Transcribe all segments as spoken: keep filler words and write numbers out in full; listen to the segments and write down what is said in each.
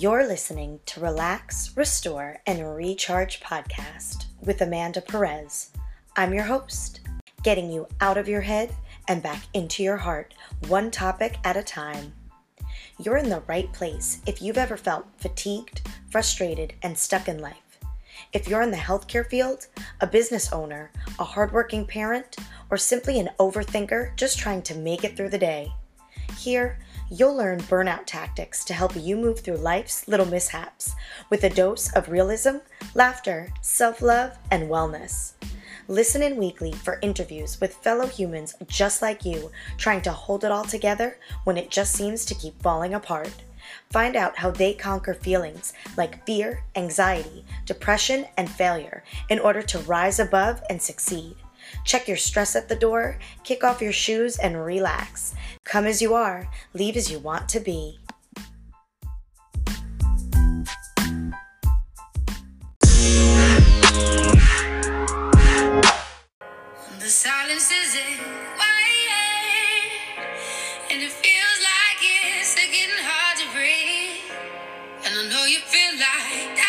You're listening to Relax, Restore, and Recharge Podcast with Amanda Perez. I'm your host, getting you out of your head and back into your heart, one topic at a time. You're in the right place if you've ever felt fatigued, frustrated, and stuck in life. If you're in the healthcare field, a business owner, a hardworking parent, or simply an overthinker just trying to make it through the day. Here, you'll learn burnout tactics to help you move through life's little mishaps with a dose of realism, laughter, self-love, and wellness. Listen in weekly for interviews with fellow humans just like you, trying to hold it all together when it just seems to keep falling apart. Find out how they conquer feelings like fear, anxiety, depression, and failure in order to rise above and succeed. Check your stress at the door, kick off your shoes, and relax. Come as you are, leave as you want to be. The silence is it, quiet, and it feels like it's getting hard to breathe. And I know you feel like that.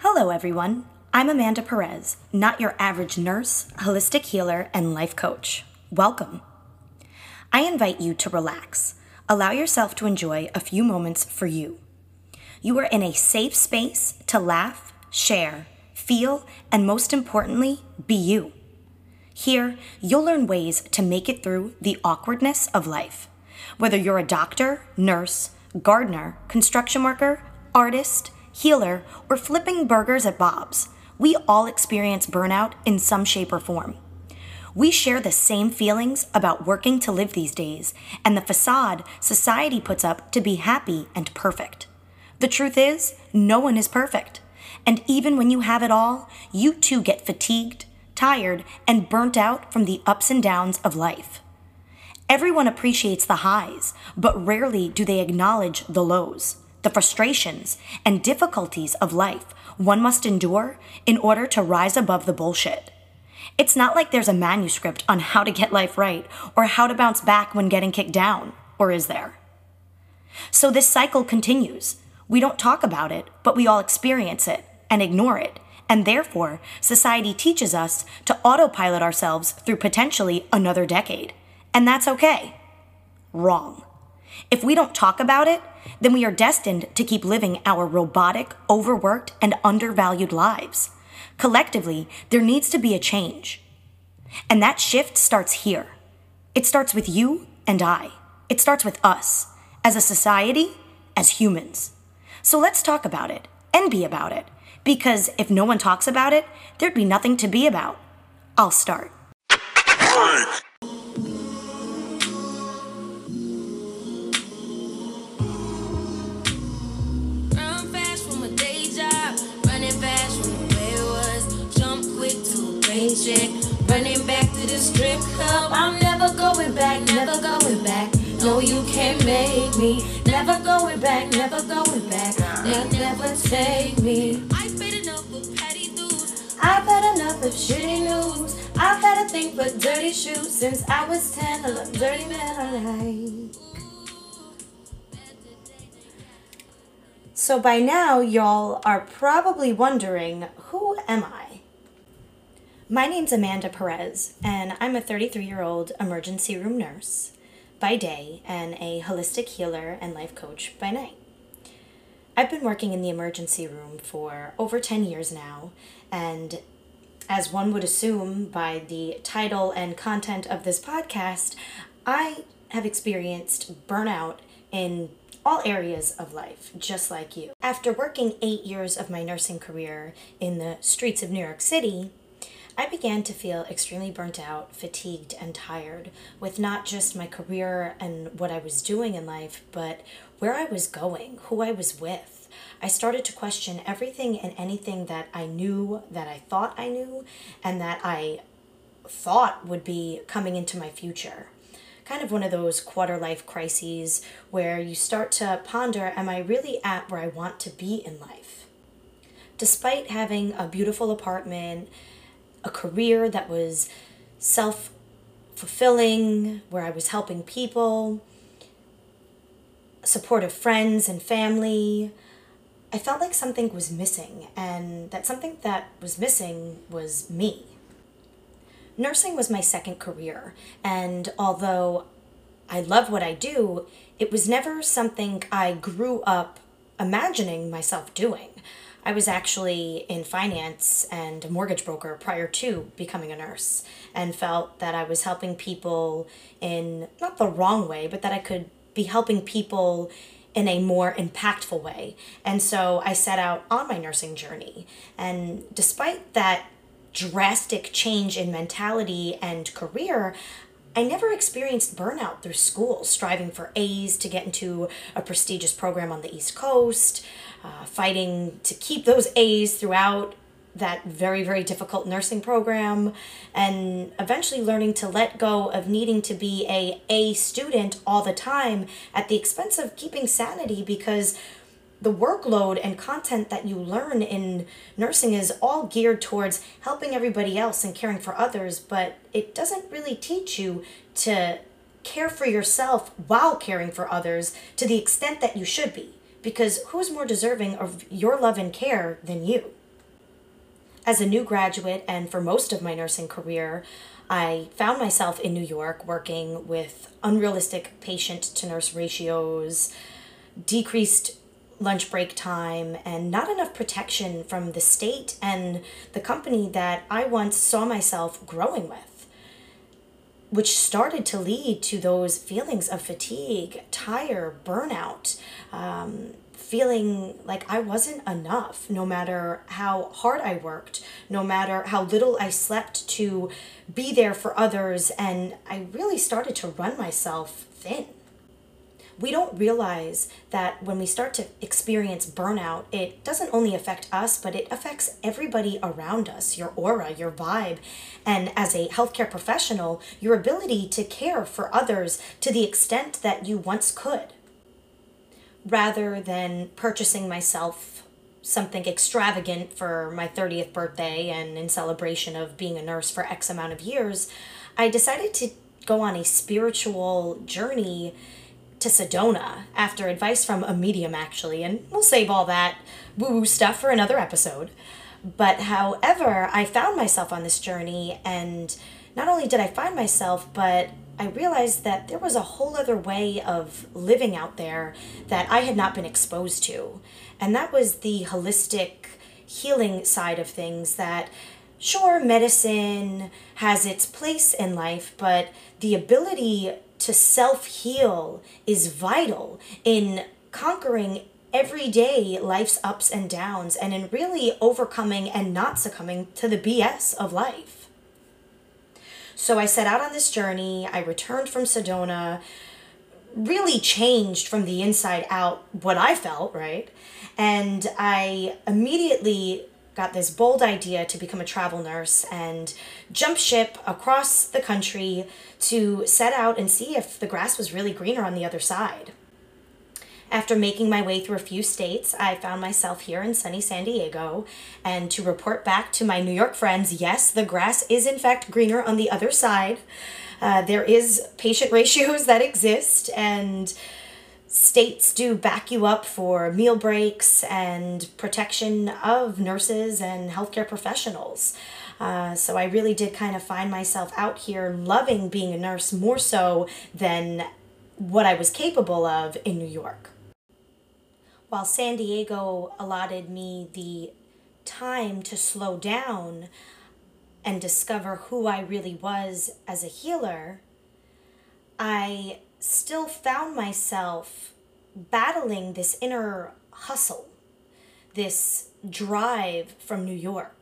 Hello everyone, I'm Amanda Perez, not your average nurse, holistic healer, and life coach. Welcome. I invite you to relax, allow yourself to enjoy a few moments for you. You are in a safe space to laugh, share, feel, and most importantly, be you. Here, you'll learn ways to make it through the awkwardness of life. Whether you're a doctor, nurse, gardener, construction worker, artist, healer, or flipping burgers at Bob's, we all experience burnout in some shape or form. We share the same feelings about working to live these days and the facade society puts up to be happy and perfect. The truth is, no one is perfect. And even when you have it all, you too get fatigued, tired, and burnt out from the ups and downs of life. Everyone appreciates the highs, but rarely do they acknowledge the lows. The frustrations and difficulties of life one must endure in order to rise above the bullshit. It's not like there's a manuscript on how to get life right or how to bounce back when getting kicked down, or is there? So this cycle continues. We don't talk about it, but we all experience it and ignore it, and therefore society teaches us to autopilot ourselves through potentially another decade. And that's okay. Wrong. If we don't talk about it, then we are destined to keep living our robotic, overworked, and undervalued lives. Collectively, there needs to be a change. And that shift starts here. It starts with you and I. It starts with us, as a society, as humans. So let's talk about it, and be about it. Because if no one talks about it, there'd be nothing to be about. I'll start. Running back to the strip club, I'm never going back, never going back. No, you can't make me. Never going back, never going back. They'll never take me. I've had enough of petty dudes. I've had enough of shitty news. I've had a thing for dirty shoes since I was ten. I love dirty men alike. So by now, y'all are probably wondering, who am I? My name's Amanda Perez, and I'm a thirty-three-year-old emergency room nurse by day and a holistic healer and life coach by night. I've been working in the emergency room for over ten years now, and as one would assume by the title and content of this podcast, I have experienced burnout in all areas of life, just like you. After working eight years of my nursing career in the streets of New York City, I began to feel extremely burnt out, fatigued, and tired with not just my career and what I was doing in life, but where I was going, who I was with. I started to question everything and anything that I knew, that I thought I knew, and that I thought would be coming into my future. Kind of one of those quarter-life crises where you start to ponder, am I really at where I want to be in life? Despite having a beautiful apartment, a career that was self-fulfilling, where I was helping people, supportive friends and family, I felt like something was missing, and that something that was missing was me. Nursing was my second career, and although I love what I do, it was never something I grew up imagining myself doing. I was actually in finance and a mortgage broker prior to becoming a nurse, and felt that I was helping people in, not the wrong way, but that I could be helping people in a more impactful way. And so I set out on my nursing journey, and despite that drastic change in mentality and career, I never experienced burnout through school, striving for A's to get into a prestigious program on the East Coast, uh, fighting to keep those A's throughout that very, very difficult nursing program, and eventually learning to let go of needing to be a A student all the time at the expense of keeping sanity, because the workload and content that you learn in nursing is all geared towards helping everybody else and caring for others, but it doesn't really teach you to care for yourself while caring for others to the extent that you should be, because who's more deserving of your love and care than you? As a new graduate, and for most of my nursing career, I found myself in New York working with unrealistic patient-to-nurse ratios, decreased lunch break time, and not enough protection from the state and the company that I once saw myself growing with, which started to lead to those feelings of fatigue, tire, burnout, um, feeling like I wasn't enough, no matter how hard I worked, no matter how little I slept to be there for others, and I really started to run myself thin. We don't realize that when we start to experience burnout, it doesn't only affect us, but it affects everybody around us, your aura, your vibe, and as a healthcare professional, your ability to care for others to the extent that you once could. Rather than purchasing myself something extravagant for my thirtieth birthday and in celebration of being a nurse for X amount of years, I decided to go on a spiritual journey to Sedona, after advice from a medium, actually, and we'll save all that woo-woo stuff for another episode. But however, I found myself on this journey, and not only did I find myself, but I realized that there was a whole other way of living out there that I had not been exposed to, and that was the holistic healing side of things that, sure, medicine has its place in life, but the ability to self-heal is vital in conquering everyday life's ups and downs, and in really overcoming and not succumbing to the B S of life. So I set out on this journey. I returned from Sedona, really changed from the inside out what I felt, right? And I immediately got this bold idea to become a travel nurse and jump ship across the country to set out and see if the grass was really greener on the other side. After making my way through a few states, I found myself here in sunny San Diego, and to report back to my New York friends, yes, the grass is in fact greener on the other side. Uh, there is patient ratios that exist, and states do back you up for meal breaks and protection of nurses and healthcare professionals. Uh, so I really did kind of find myself out here loving being a nurse more so than what I was capable of in New York. While San Diego allotted me the time to slow down and discover who I really was as a healer, I still found myself battling this inner hustle, this drive from New York.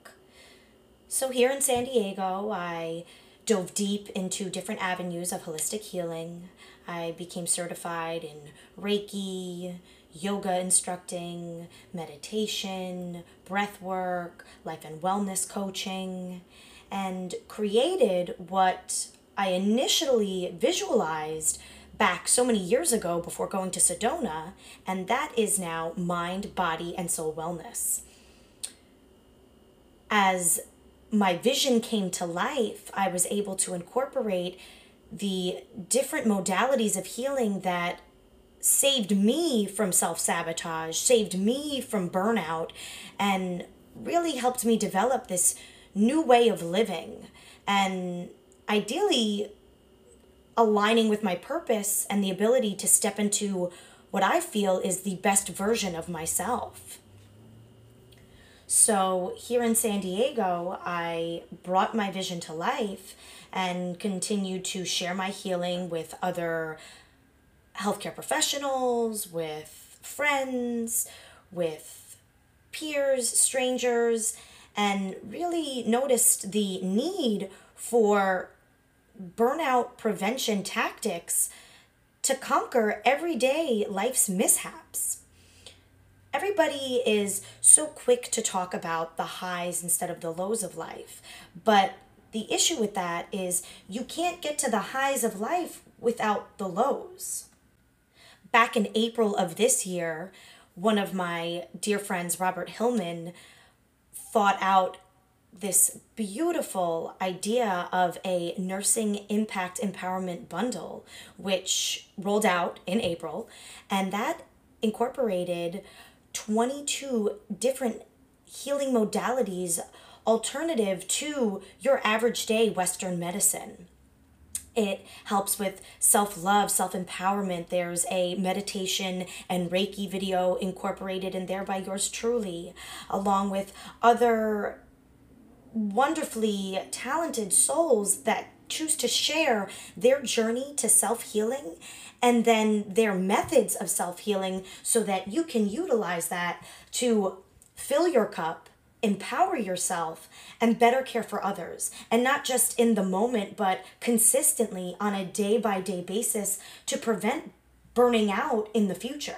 So here in San Diego, I dove deep into different avenues of holistic healing. I became certified in Reiki, yoga instructing, meditation, breath work, life and wellness coaching, and created what I initially visualized back so many years ago before going to Sedona, and that is now mind, body, and soul wellness. As my vision came to life, I was able to incorporate the different modalities of healing that saved me from self-sabotage, saved me from burnout, and really helped me develop this new way of living, and ideally aligning with my purpose and the ability to step into what I feel is the best version of myself. So here in San Diego, I brought my vision to life and continued to share my healing with other healthcare professionals, with friends, with peers, strangers, and really noticed the need for burnout prevention tactics to conquer everyday life's mishaps. Everybody is so quick to talk about the highs instead of the lows of life, but the issue with that is you can't get to the highs of life without the lows. Back in April of this year, one of my dear friends, Robert Hillman, thought out this beautiful idea of a nursing impact empowerment bundle, which rolled out in April, and that incorporated twenty-two different healing modalities alternative to your average day Western medicine. It helps with self-love, self-empowerment. There's a meditation and Reiki video incorporated in there by yours truly, along with other wonderfully talented souls that choose to share their journey to self-healing and then their methods of self-healing so that you can utilize that to fill your cup, empower yourself, and better care for others. And not just in the moment, but consistently on a day-by-day basis to prevent burning out in the future.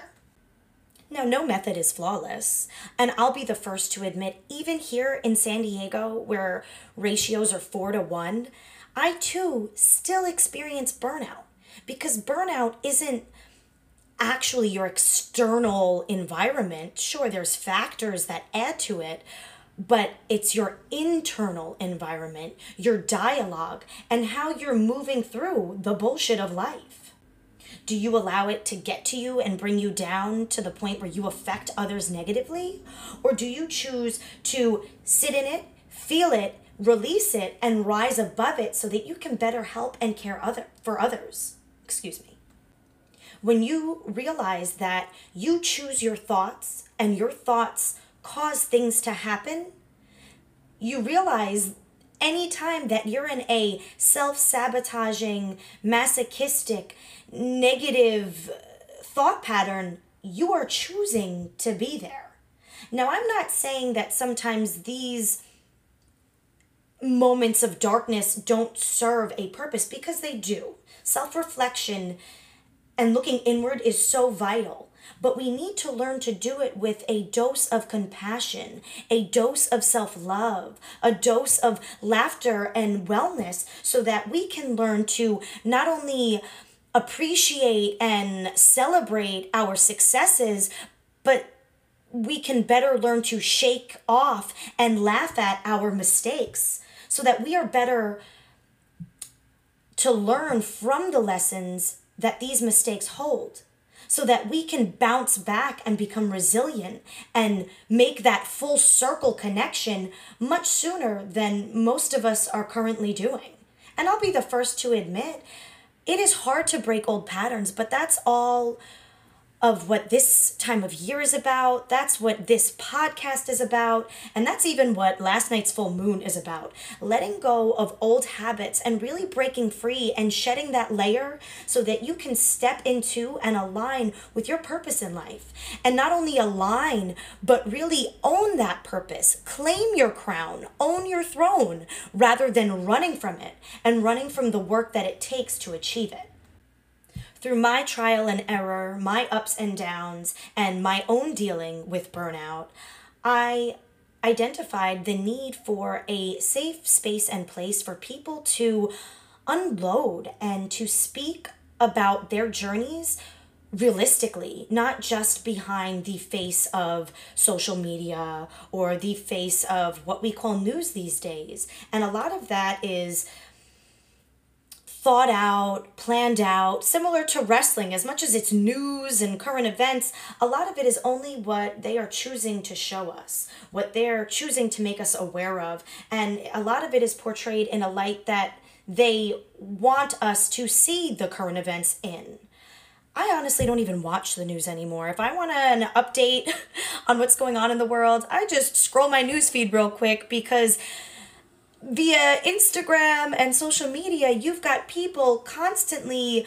Now, no method is flawless, and I'll be the first to admit, even here in San Diego, where ratios are four to one, I too still experience burnout, because burnout isn't actually your external environment. Sure, there's factors that add to it, but it's your internal environment, your dialogue, and how you're moving through the bullshit of life. Do you allow it to get to you and bring you down to the point where you affect others negatively? Or do you choose to sit in it, feel it, release it, and rise above it so that you can better help and care other for others? Excuse me. When you realize that you choose your thoughts and your thoughts cause things to happen, you realize anytime that you're in a self-sabotaging, masochistic, negative thought pattern, you are choosing to be there. Now, I'm not saying that sometimes these moments of darkness don't serve a purpose, because they do. Self-reflection and looking inward is so vital, but we need to learn to do it with a dose of compassion, a dose of self-love, a dose of laughter and wellness, so that we can learn to not only appreciate and celebrate our successes, but we can better learn to shake off and laugh at our mistakes, so that we are better to learn from the lessons that these mistakes hold, so that we can bounce back and become resilient and make that full circle connection much sooner than most of us are currently doing. And I'll be the first to admit, it is hard to break old patterns, but that's all of what this time of year is about. That's what this podcast is about. And that's even what last night's full moon is about. Letting go of old habits and really breaking free and shedding that layer so that you can step into and align with your purpose in life. And not only align, but really own that purpose. Claim your crown, own your throne, rather than running from it and running from the work that it takes to achieve it. Through my trial and error, my ups and downs, and my own dealing with burnout, I identified the need for a safe space and place for people to unload and to speak about their journeys realistically, not just behind the face of social media or the face of what we call news these days. And a lot of that is thought out, planned out, similar to wrestling. As much as it's news and current events, a lot of it is only what they are choosing to show us, what they're choosing to make us aware of. And a lot of it is portrayed in a light that they want us to see the current events in. I honestly don't even watch the news anymore. If I want an update on what's going on in the world, I just scroll my news feed real quick, because via Instagram and social media, you've got people constantly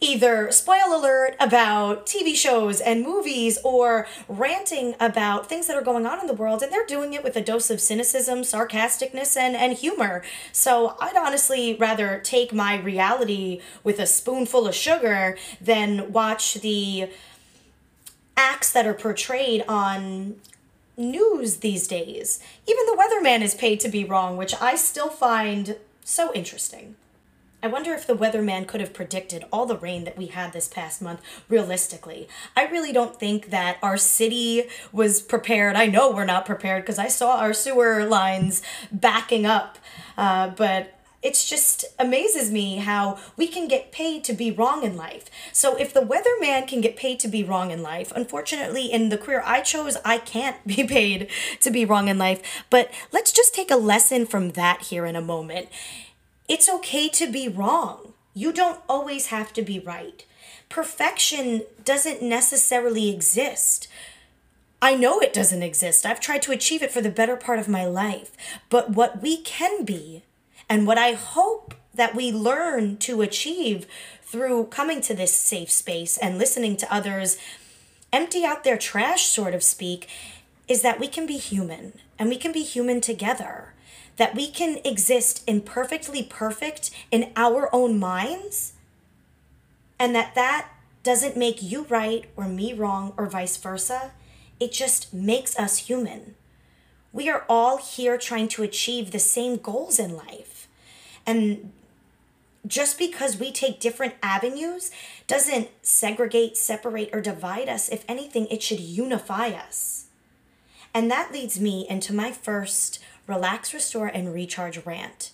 either spoil alert about T V shows and movies or ranting about things that are going on in the world, and they're doing it with a dose of cynicism, sarcasticness, and, and humor. So I'd honestly rather take my reality with a spoonful of sugar than watch the acts that are portrayed on news these days. Even the weatherman is paid to be wrong, which I still find so interesting. I wonder if the weatherman could have predicted all the rain that we had this past month realistically. I really don't think that our city was prepared. I know we're not prepared, because I saw our sewer lines backing up, uh, but it just amazes me how we can get paid to be wrong in life. So if the weatherman can get paid to be wrong in life, unfortunately in the career I chose, I can't be paid to be wrong in life. But let's just take a lesson from that here in a moment. It's okay to be wrong. You don't always have to be right. Perfection doesn't necessarily exist. I know it doesn't exist. I've tried to achieve it for the better part of my life. But what we can be, and what I hope that we learn to achieve through coming to this safe space and listening to others empty out their trash, sort of speak, is that we can be human, and we can be human together, that we can exist imperfectly perfect in our own minds, and that that doesn't make you right or me wrong or vice versa. It just makes us human. We are all here trying to achieve the same goals in life. And just because we take different avenues doesn't segregate, separate, or divide us. If anything, it should unify us. And that leads me into my first relax, restore, and recharge rant.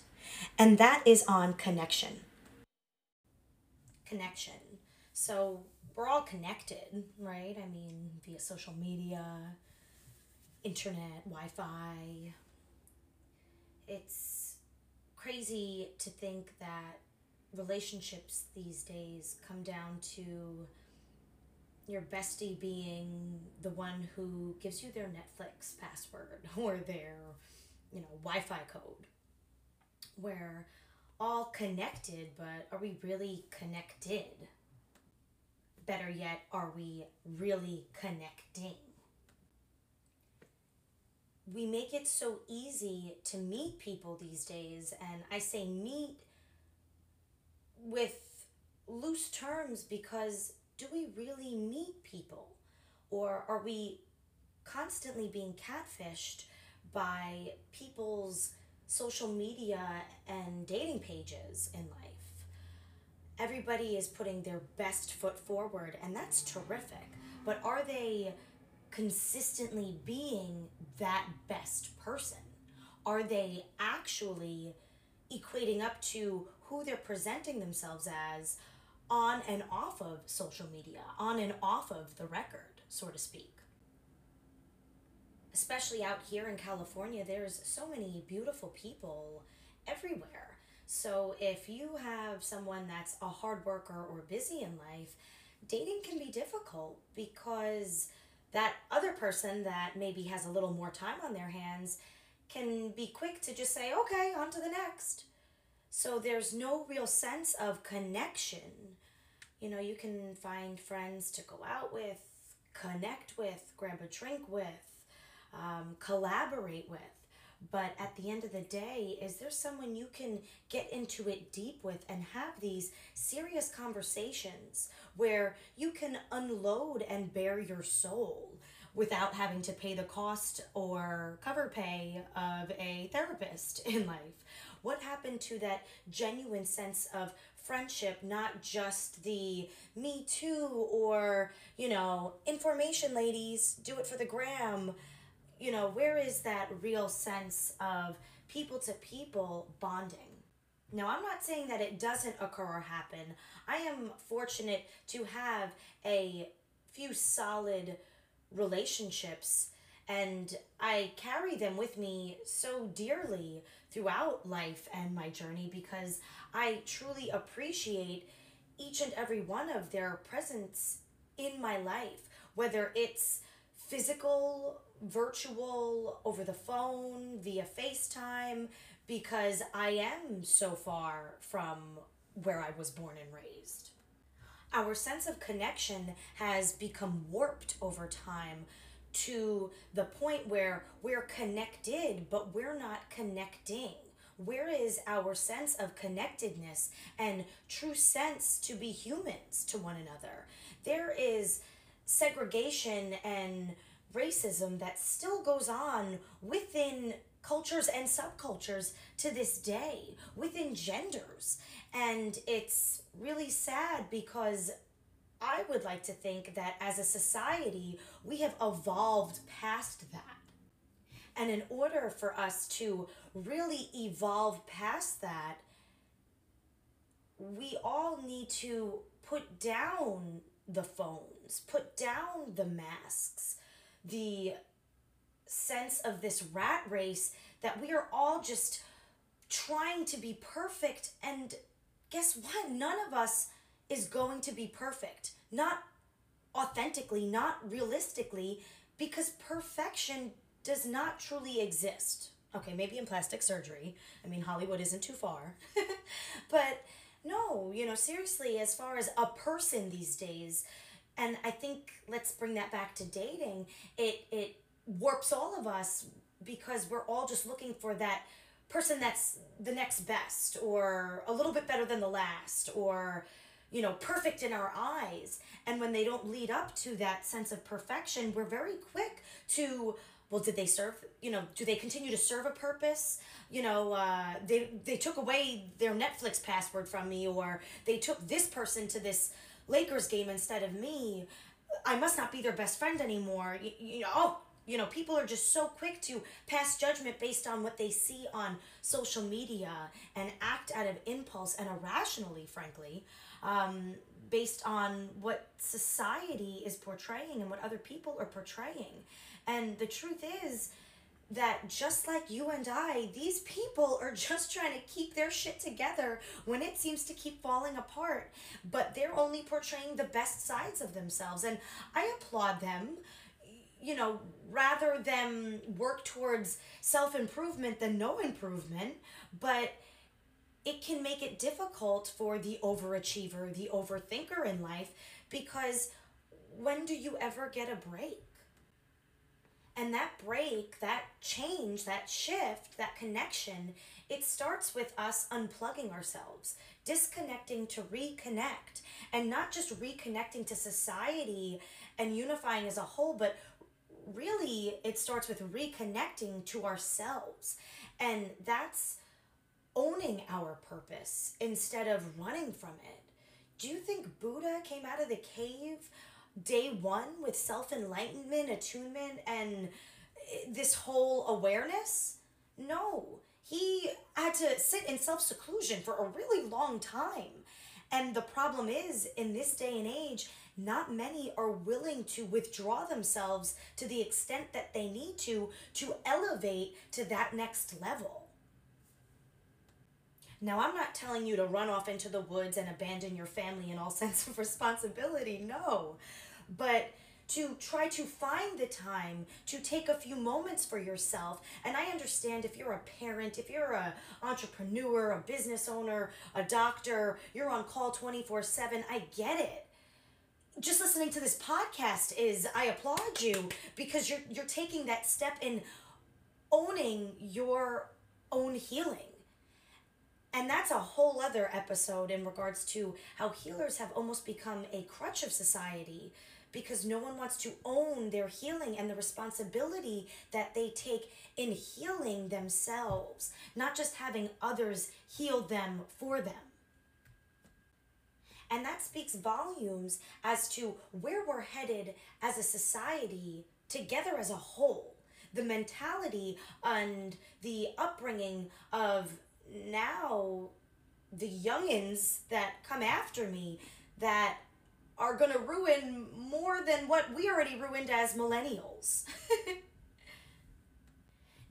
And that is on connection. Connection. So we're all connected, right? I mean, via social media, internet, Wi-Fi. It's crazy to think that relationships these days come down to your bestie being the one who gives you their Netflix password or their, you know, Wi-Fi code. We're all connected, but are we really connected? Better yet, are we really connecting? We make it so easy to meet people these days, and I say meet with loose terms, because do we really meet people? Or are we constantly being catfished by people's social media and dating pages in life? Everybody is putting their best foot forward, and that's terrific, but are they consistently being that best person? Are they actually equating up to who they're presenting themselves as on and off of social media, on and off of the record, so to speak? Especially out here in California, there's so many beautiful people everywhere. So if you have someone that's a hard worker or busy in life, dating can be difficult, because that other person that maybe has a little more time on their hands can be quick to just say, okay, on to the next. So there's no real sense of connection. You know, you can find friends to go out with, connect with, grab a drink with, um, collaborate with, But at the end of the day, is there someone you can get into it deep with and have these serious conversations where you can unload and bare your soul without having to pay the cost or cover pay of a therapist in life? What happened to that genuine sense of friendship, not just the me too or, you know, information ladies, do it for the gram? You know, where is that real sense of people to people bonding? Now, I'm not saying that it doesn't occur or happen. I am fortunate to have a few solid relationships, and I carry them with me so dearly throughout life and my journey because I truly appreciate each and every one of their presence in my life, whether it's physical, virtual, over the phone, via FaceTime, because I am so far from where I was born and raised. Our sense of connection has become warped over time to the point where we're connected, but we're not connecting. Where is our sense of connectedness and true sense to be humans to one another? There is segregation and racism that still goes on within cultures and subcultures to this day, within genders. And it's really sad because I would like to think that as a society, we have evolved past that. And in order for us to really evolve past that, we all need to put down the phones, put down the masks, the sense of this rat race that we are all just trying to be perfect. And guess what? None of us is going to be perfect. Not authentically, not realistically, because perfection does not truly exist. Okay, maybe in plastic surgery. I mean, Hollywood isn't too far. But no, you know, seriously, as far as a person these days, and I think let's bring that back to dating, it it warps all of us because we're all just looking for that person that's the next best or a little bit better than the last or, you know, perfect in our eyes. And when they don't lead up to that sense of perfection, we're very quick to, well, did they serve, you know, do they continue to serve a purpose? You know, uh, they, they took away their Netflix password from me, or they took this person to this Lakers game instead of me. I must not be their best friend anymore. You, you know, oh, you know, people are just so quick to pass judgment based on what they see on social media and act out of impulse and irrationally, frankly, um, based on what society is portraying and what other people are portraying. And the truth is that just like you and I, these people are just trying to keep their shit together when it seems to keep falling apart, but they're only portraying the best sides of themselves. And I applaud them, you know, rather than work towards self-improvement than no improvement, but it can make it difficult for the overachiever, the overthinker in life, because when do you ever get a break? And that break, that change, that shift, that connection, it starts with us unplugging ourselves, disconnecting to reconnect, and not just reconnecting to society and unifying as a whole, but really it starts with reconnecting to ourselves. And that's owning our purpose instead of running from it. Do you think Buddha came out of the cave day one with self-enlightenment, attunement, and this whole awareness? No, he had to sit in self-seclusion for a really long time. And the problem is, in this day and age, not many are willing to withdraw themselves to the extent that they need to, to elevate to that next level. Now, I'm not telling you to run off into the woods and abandon your family in all sense of responsibility, no. But to try to find the time to take a few moments for yourself. And I understand if you're a parent, if you're an entrepreneur, a business owner, a doctor, you're on call twenty-four seven, I get it. Just listening to this podcast is, I applaud you because you're, you're taking that step in owning your own healing. And that's a whole other episode in regards to how healers have almost become a crutch of society because no one wants to own their healing and the responsibility that they take in healing themselves, not just having others heal them for them. And that speaks volumes as to where we're headed as a society together as a whole. The mentality and the upbringing of now the youngins that come after me that are going to ruin more than what we already ruined as millennials.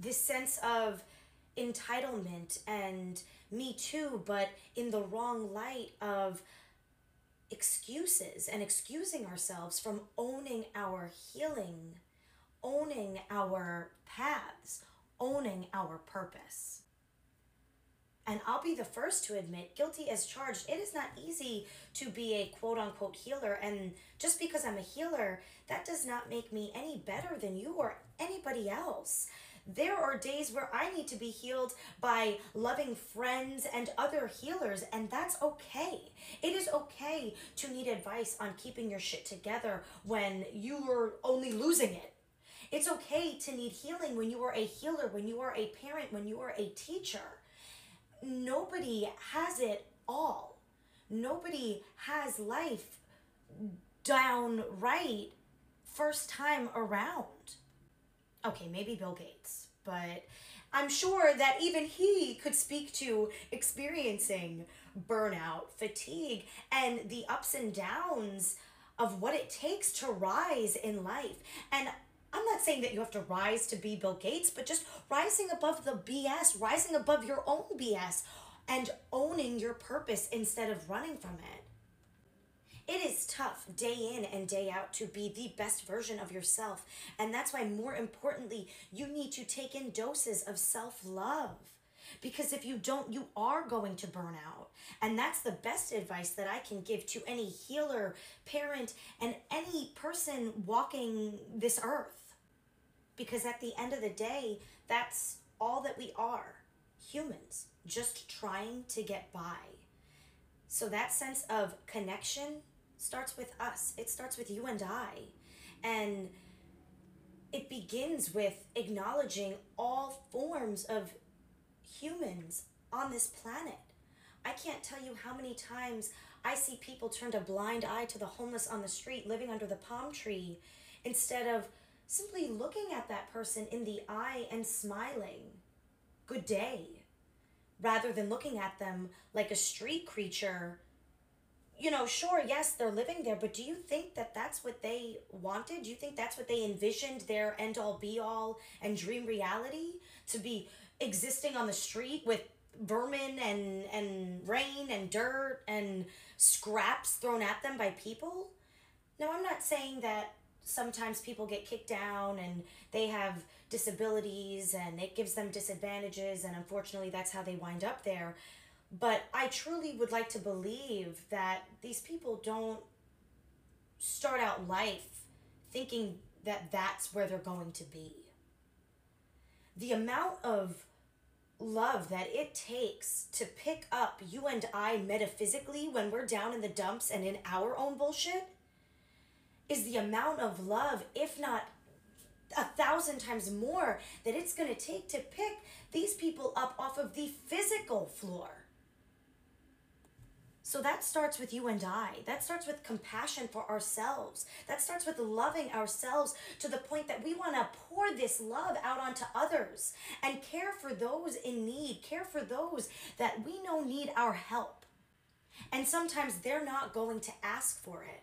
This sense of entitlement and me too, but in the wrong light of excuses and excusing ourselves from owning our healing, owning our paths, owning our purpose. And I'll be the first to admit, guilty as charged, it is not easy to be a quote-unquote healer, and just because I'm a healer, that does not make me any better than you or anybody else. There are days where I need to be healed by loving friends and other healers, and that's okay. It is okay to need advice on keeping your shit together when you are only losing it. It's okay to need healing when you are a healer, when you are a parent, when you are a teacher. Nobody has it all. Nobody has life downright first time around. Okay, maybe Bill Gates, but I'm sure that even he could speak to experiencing burnout, fatigue, and the ups and downs of what it takes to rise in life. And I'm not saying that you have to rise to be Bill Gates, but just rising above the B S, rising above your own B S, and owning your purpose instead of running from it. It is tough day in and day out to be the best version of yourself. And that's why, more importantly, you need to take in doses of self-love. Because if you don't, you are going to burn out. And that's the best advice that I can give to any healer, parent, and any person walking this earth. Because at the end of the day, that's all that we are. Humans, just trying to get by. So that sense of connection starts with us. It starts with you and I. And it begins with acknowledging all forms of humans on this planet. I can't tell you how many times I see people turn a blind eye to the homeless on the street living under the palm tree instead of simply looking at that person in the eye and smiling, "Good day," rather than looking at them like a street creature. You know, sure, yes, they're living there, but do you think that that's what they wanted? Do you think that's what they envisioned their end-all, be-all, and dream reality? To be existing on the street with vermin and, and rain and dirt and scraps thrown at them by people? Now, I'm not saying that sometimes people get kicked down and they have disabilities and it gives them disadvantages, and unfortunately that's how they wind up there. But I truly would like to believe that these people don't start out life thinking that that's where they're going to be. The amount of love that it takes to pick up you and I metaphysically when we're down in the dumps and in our own bullshit is the amount of love, if not a thousand times more, that it's going to take to pick these people up off of the physical floor. So that starts with you and I. That starts with compassion for ourselves. That starts with loving ourselves to the point that we want to pour this love out onto others and care for those in need, care for those that we know need our help. And sometimes they're not going to ask for it.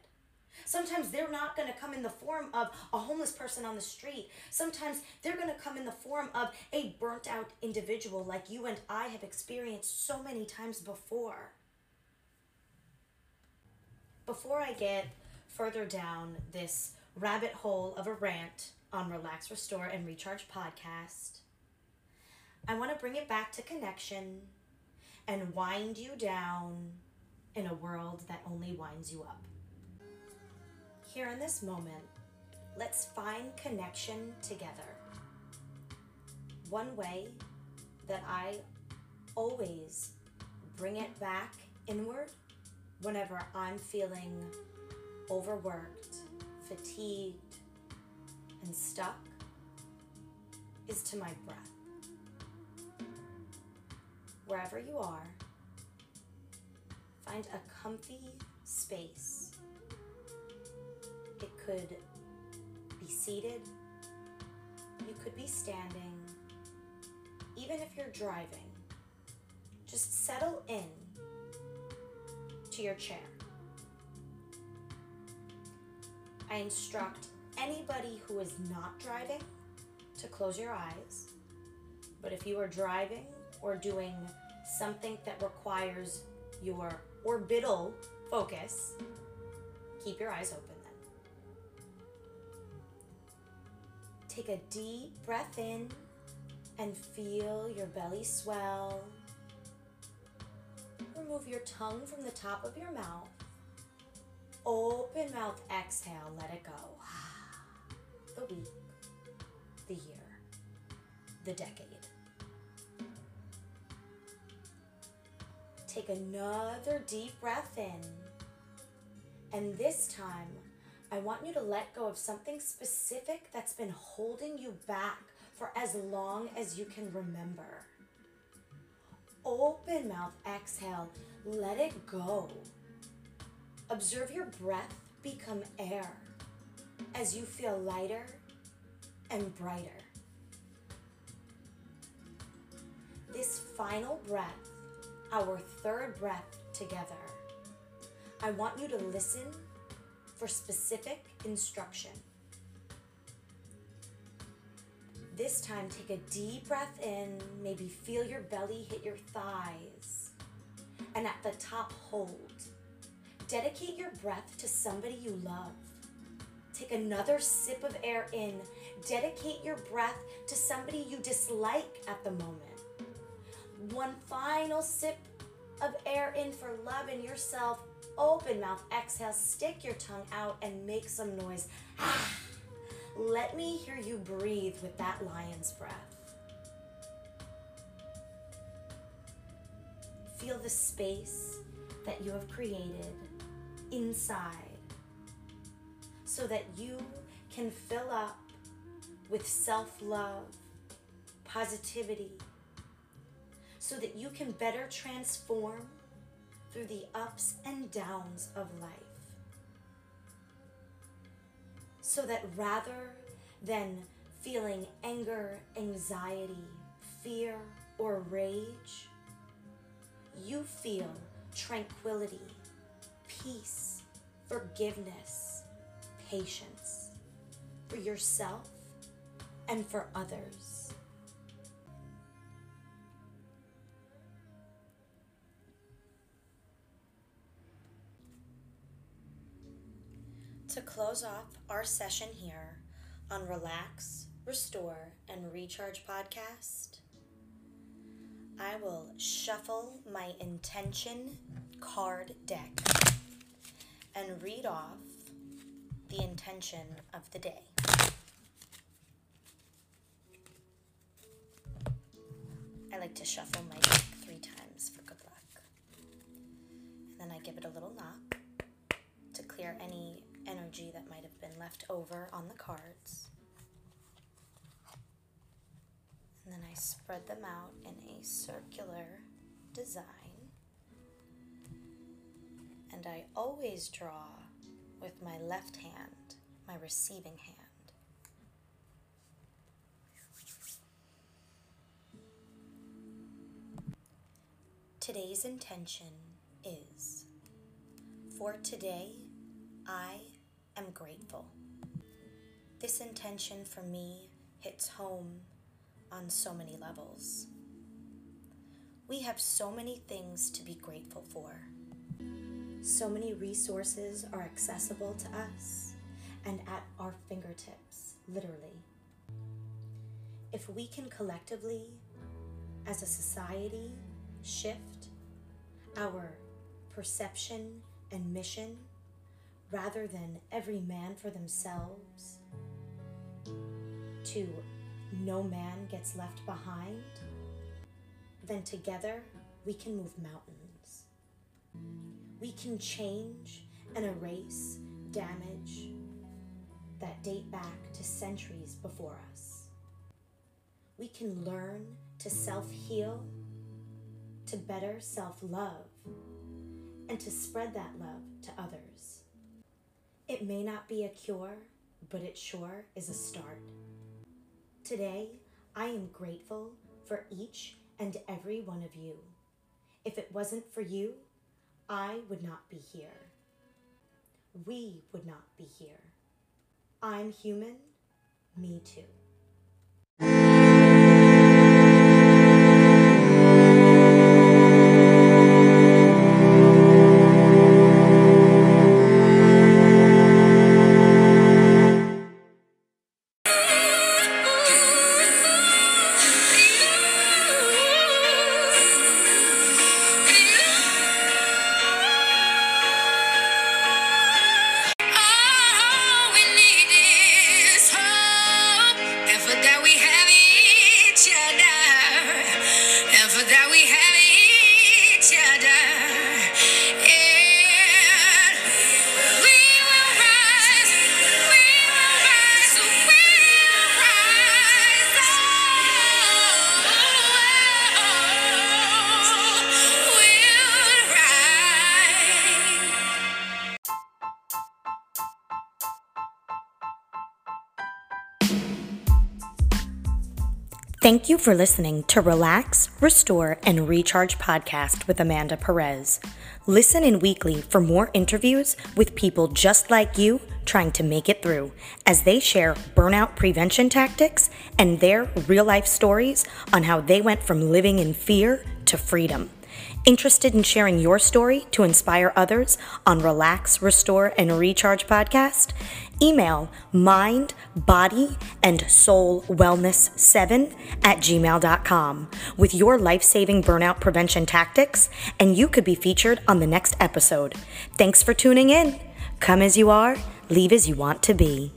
Sometimes they're not going to come in the form of a homeless person on the street. Sometimes they're going to come in the form of a burnt out individual like you and I have experienced so many times before. Before I get further down this rabbit hole of a rant on Relax, Restore, and Recharge podcast, I want to bring it back to connection and wind you down in a world that only winds you up. Here in this moment, let's find connection together. one way that I always bring it back inward whenever I'm feeling overworked, fatigued, and stuck is to my breath. Wherever you are, find a comfy space. It could be seated, you could be standing, even if you're driving, just settle in to your chair. I instruct anybody who is not driving to close your eyes, but if you are driving or doing something that requires your orbital focus, keep your eyes open then. Take a deep breath in and feel your belly swell. Remove your tongue from the top of your mouth. Open mouth, exhale, let it go. The week, the year, the decade. Take another deep breath in, and this time I want you to let go of something specific that's been holding you back for as long as you can remember. Open mouth, exhale, let it go. Observe your breath become air as you feel lighter and brighter. This final breath, our third breath together, I want you to listen for specific instruction. This time, take a deep breath in, maybe feel your belly hit your thighs, and at the top, hold. Dedicate your breath to somebody you love. Take another sip of air in. Dedicate your breath to somebody you dislike at the moment. One final sip of air in for love and yourself. Open mouth, exhale, stick your tongue out and make some noise. Let me hear you breathe with that lion's breath. Feel the space that you have created inside so that you can fill up with self-love, positivity, so that you can better transform through the ups and downs of life. So that rather than feeling anger, anxiety, fear, or rage, you feel tranquility, peace, forgiveness, patience for yourself and for others. To close off our session here on Relax, Restore, and Recharge podcast, I will shuffle my intention card deck and read off the intention of the day. I like to shuffle my deck three times for good luck. And then I give it a little knock to clear any energy that might have been left over on the cards. And then I spread them out in a circular design. And I always draw with my left hand, my receiving hand. Today's intention is, for today, I am grateful. This intention for me hits home on so many levels. We have so many things to be grateful for. So many resources are accessible to us and at our fingertips, literally. If we can collectively, as a society, shift our perception and mission rather than every man for themselves, to no man gets left behind, then together we can move mountains. We can change and erase damage that date back to centuries before us. We can learn to self-heal, to better self-love, and to spread that love to others. It may not be a cure, but it sure is a start. Today, I am grateful for each and every one of you. If it wasn't for you, I would not be here. We would not be here. I'm human, me too. Thank you for listening to Relax, Restore, and Recharge podcast with Amanda Perez. Listen in weekly for more interviews with people just like you trying to make it through as they share burnout prevention tactics and their real-life stories on how they went from living in fear to freedom. Interested in sharing your story to inspire others on Relax, Restore, and Recharge podcast? Email mind, body, and soul wellness seven at gmail dot com with your life-saving burnout prevention tactics, and you could be featured on the next episode. Thanks for tuning in. Come as you are, leave as you want to be.